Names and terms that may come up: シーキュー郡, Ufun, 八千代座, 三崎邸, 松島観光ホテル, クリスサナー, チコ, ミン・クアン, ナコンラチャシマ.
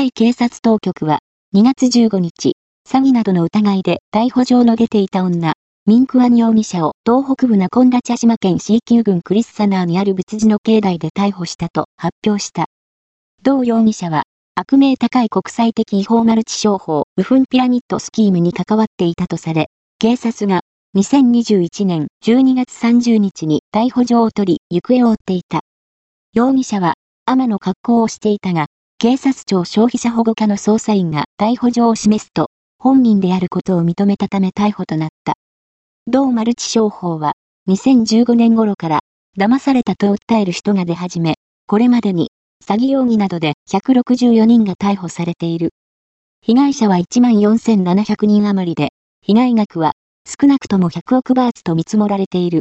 タイ警察当局は、2月15日、詐欺などの疑いで逮捕状の出ていた女、ミン・クアン容疑者を東北部ナコンラチャ島県シーキュー郡クリスサナーにある仏寺の境内で逮捕したと発表した。同容疑者は、悪名高い国際的違法マルチ商法、Ufunピラミッドスキームに関わっていたとされ、警察が2021年12月30日に逮捕状を取り、行方を追っていた。容疑者は、天の格好をしていたが、警察庁消費者保護課の捜査員が逮捕状を示すと、本人であることを認めたため逮捕となった。同マルチ商法は、2015年頃から、騙されたと訴える人が出始め、これまでに、詐欺容疑などで164人が逮捕されている。被害者は 14,700 人余りで、被害額は少なくとも100億バーツと見積もられている。